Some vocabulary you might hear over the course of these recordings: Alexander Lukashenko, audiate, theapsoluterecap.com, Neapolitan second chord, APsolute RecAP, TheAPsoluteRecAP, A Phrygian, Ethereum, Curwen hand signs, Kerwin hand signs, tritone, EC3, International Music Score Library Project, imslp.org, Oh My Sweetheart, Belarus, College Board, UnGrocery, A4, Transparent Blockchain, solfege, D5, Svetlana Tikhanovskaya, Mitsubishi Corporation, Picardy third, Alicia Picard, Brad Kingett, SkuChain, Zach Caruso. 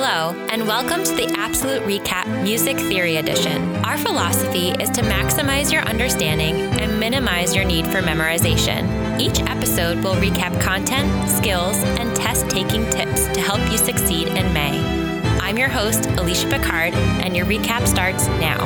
Hello, and welcome to the Absolute Recap Music Theory Edition. Our philosophy is to maximize your understanding and minimize your need for memorization. Each episode will recap content, skills, and test-taking tips to help you succeed in May. I'm your host, Alicia Picard, and your recap starts now.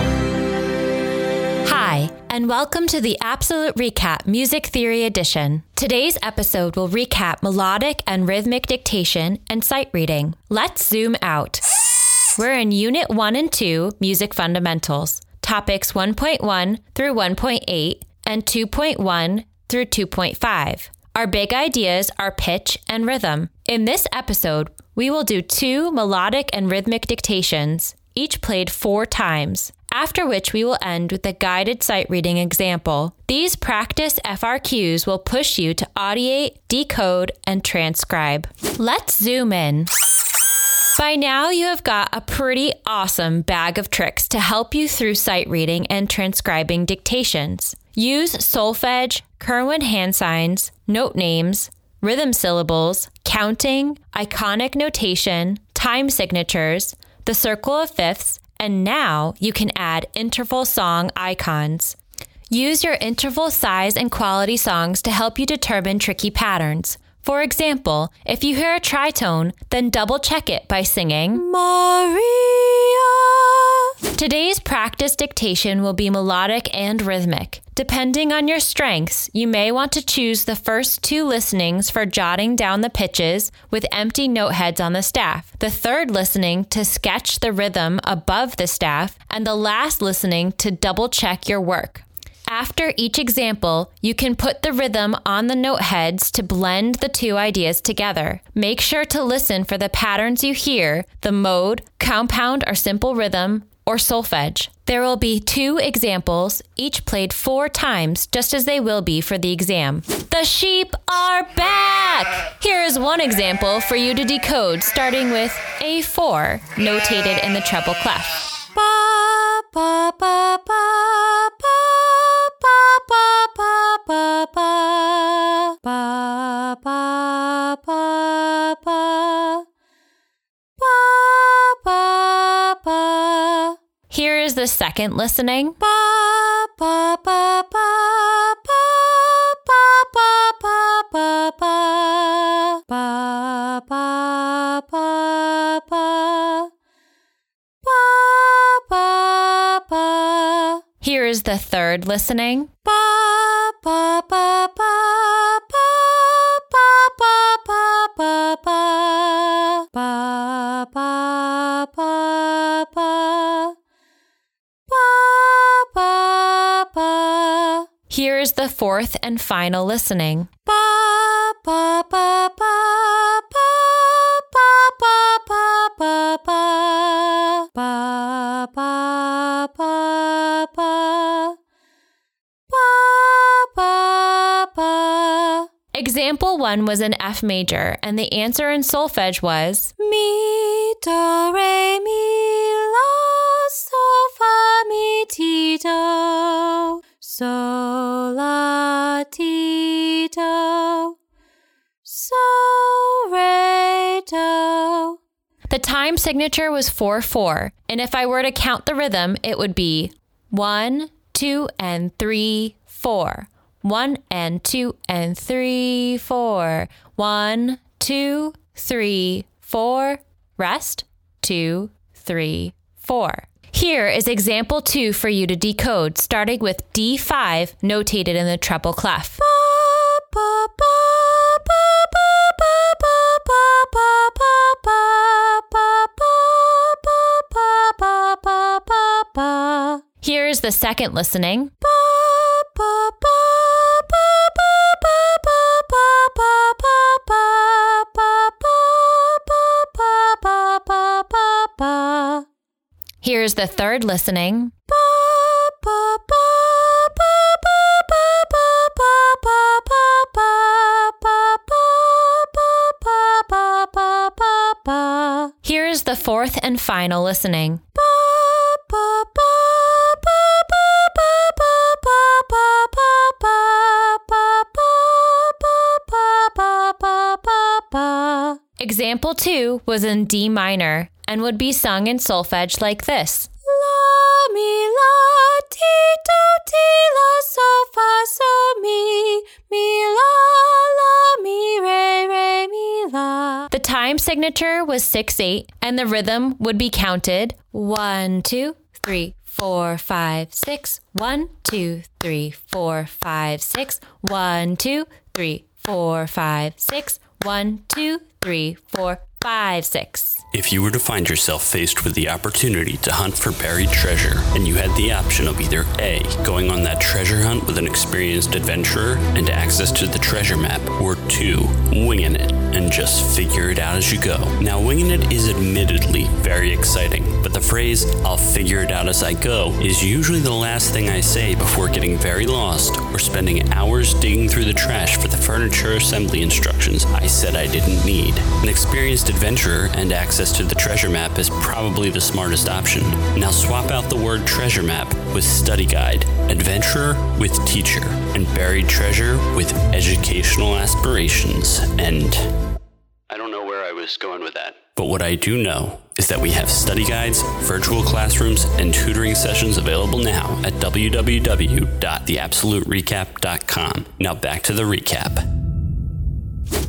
Hi, and welcome to the Absolute Recap Music Theory Edition. Today's episode will recap melodic and rhythmic dictation and sight reading. Let's zoom out. We're in Unit 1 and 2, Music Fundamentals, Topics 1.1 through 1.8 and 2.1 through 2.5. Our big ideas are pitch and rhythm. In this episode, we will do two melodic and rhythmic dictations, each played 4 times, after which we will end with a guided sight reading example. These practice FRQs will push you to audiate, decode, and transcribe. Let's zoom in. By now, you have got a pretty awesome bag of tricks to help you through sight reading and transcribing dictations. Use solfege, Kerwin hand signs, note names, rhythm syllables, counting, iconic notation, time signatures, the circle of fifths, and now you can add interval song icons. Use your interval size and quality songs to help you determine tricky patterns. For example, if you hear a tritone, then double check it by singing Maria. Today's practice dictation will be melodic and rhythmic. Depending on your strengths, you may want to choose the first 2 listenings for jotting down the pitches with empty noteheads on the staff, the third listening to sketch the rhythm above the staff, and the last listening to double-check your work. After each example, you can put the rhythm on the noteheads to blend the 2 ideas together. Make sure to listen for the patterns you hear, the mode, compound or simple rhythm, or solfege. There will be 2 examples, each played 4 times, just as they will be for the exam. The sheep are back! Here is one example for you to decode, starting with A4, notated in the treble clef. Ba, ba, ba, ba, ba, ba, ba, ba, ba, ba, ba, ba, ba. Here is the second listening. Here is the third listening. Here is the fourth and final listening. Example 1 was in F major, and the answer in solfege was Mi, do, re, mi, la, sol, fa, mi, ti, do. Sol, la, ti, do, sol, re, do. The time signature was 4-4, and if I were to count the rhythm, it would be 1, 2, and 3, 4. 1, 2, and 3, 4. 1, 2, 3, 4. Rest. 2, 3, 4. Here is example 2 for you to decode, starting with D5, notated in the treble clef. Here is the second listening. Here's the third listening. Here's the fourth and final listening. Example 2 was in D minor. and would be sung in solfege like this. La mi la ti do ti la so fa so mi mi la la mi re mi la. The time signature was 6/8 and the rhythm would be counted 1 2 3 4 5 6 1 2 3 4 5 6 1 2 3 4 5 6 1 2 3 4 5 6. If you were to find yourself faced with the opportunity to hunt for buried treasure, and you had the option of either A, going on that treasure hunt with an experienced adventurer and access to the treasure map, or 2, winging it and just figure it out as you go. Now, winging it is admittedly very exciting, but the phrase, "I'll figure it out as I go," is usually the last thing I say before getting very lost or spending hours digging through the trash for the furniture assembly instructions I said I didn't need. An experienced adventurer and access to the treasure map is probably the smartest option. Now swap out the word treasure map with study guide, adventurer with teacher, and buried treasure with educational aspirations, and I don't know where I was going with that. But what I do know is that we have study guides, virtual classrooms, and tutoring sessions available now at www.theapsoluterecap.com. Now back to the recap.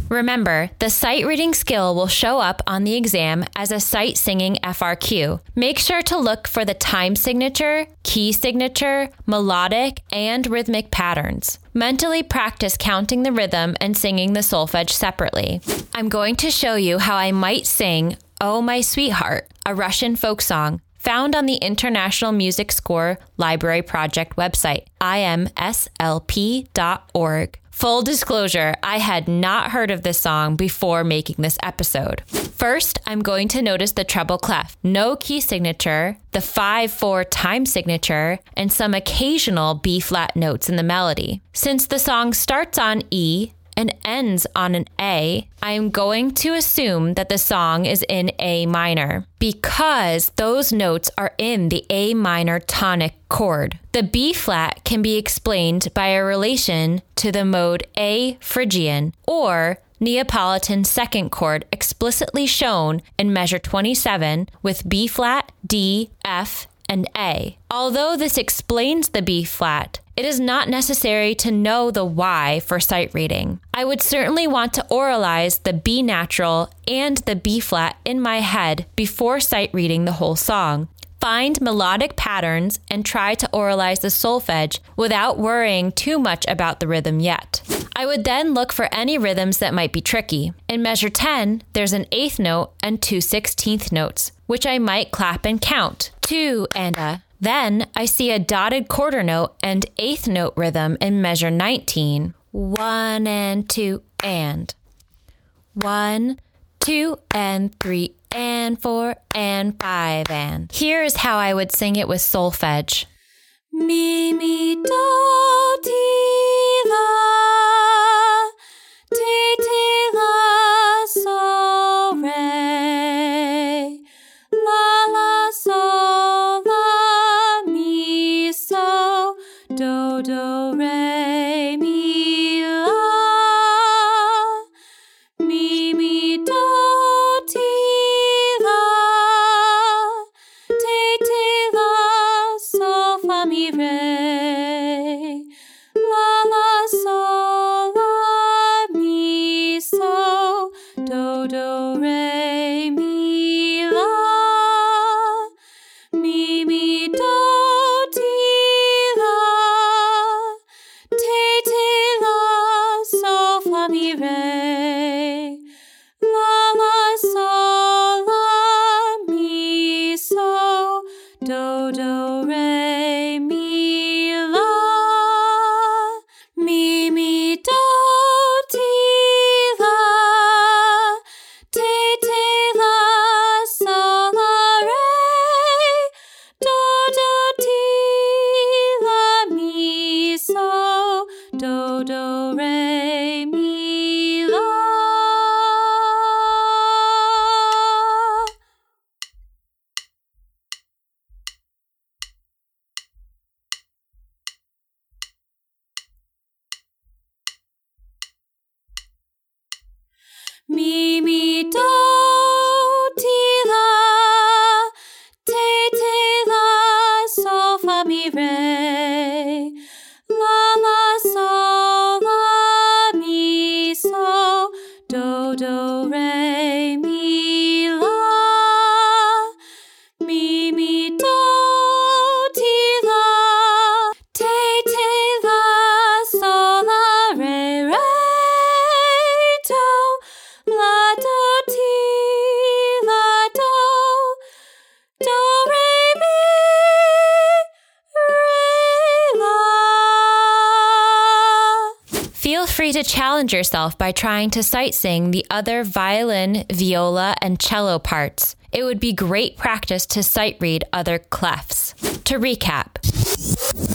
Remember, the sight reading skill will show up on the exam as a sight singing FRQ. Make sure to look for the time signature, key signature, melodic, and rhythmic patterns. Mentally practice counting the rhythm and singing the solfege separately. I'm going to show you how I might sing "Oh My Sweetheart," a Russian folk song found on the International Music Score Library Project website, imslp.org. Full disclosure, I had not heard of this song before making this episode. First, I'm going to notice the treble clef, no key signature, the 5/4 time signature, and some occasional B-flat notes in the melody. Since the song starts on E and ends on an A, I am going to assume that the song is in A minor because those notes are in the A minor tonic chord. The B flat can be explained by a relation to the mode A Phrygian or Neapolitan second chord explicitly shown in measure 27 with B flat, D, F, and A. Although this explains the B flat, it is not necessary to know the why for sight reading. I would certainly want to oralize the B natural and the B flat in my head before sight reading the whole song. Find melodic patterns and try to oralize the solfege without worrying too much about the rhythm yet. I would then look for any rhythms that might be tricky. In measure 10, there's an 8th note and 2/16th notes, which I might clap and count. 2 and a. Then I see a dotted quarter note and 8th note rhythm in measure 19. 1 and 2 and. 1, 2 and 3 and 4 and 5 and. Here is how I would sing it with solfege. Mi, mi, do, ti, la, ti, ti, la, sol, re, la, la, sol, la. Do, do, re, mi, la, mi, mi, do, ti, la, ti, ti, la, sol, fa, mi, re, la, la, sol. free to challenge yourself by trying to sight sing the other violin, viola, and cello parts. It would be great practice to sight read other clefs. To recap,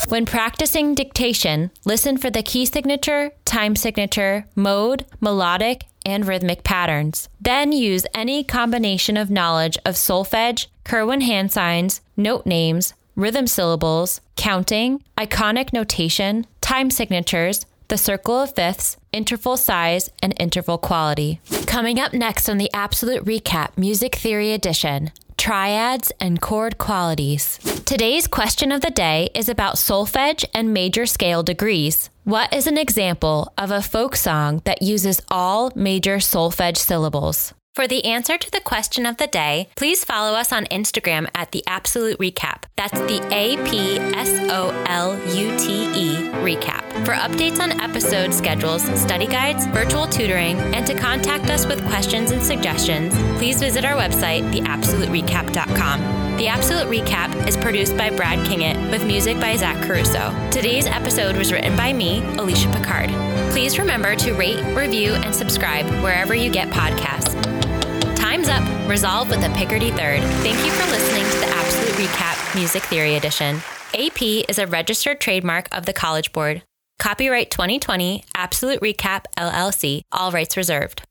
when practicing dictation, listen for the key signature, time signature, mode, melodic, and rhythmic patterns. Then use any combination of knowledge of solfege, Curwen hand signs, note names, rhythm syllables, counting, iconic notation, time signatures, the circle of fifths, interval size, and interval quality. Coming up next on the Absolute Recap Music Theory Edition, triads and chord qualities. Today's question of the day is about solfege and major scale degrees. What is an example of a folk song that uses all major solfege syllables? For the answer to the question of the day, please follow us on Instagram at The Absolute Recap. That's the APsolute Recap. For updates on episode schedules, study guides, virtual tutoring, and to contact us with questions and suggestions, please visit our website, theapsoluterecap.com. The Absolute Recap is produced by Brad Kingett with music by Zach Caruso. Today's episode was written by me, Alicia Picard. Please remember to rate, review, and subscribe wherever you get podcasts. Time's up. Resolve with a Picardy third. Thank you for listening to the Absolute Recap Music Theory Edition. AP is a registered trademark of the College Board. Copyright 2020, Absolute Recap, LLC. All rights reserved.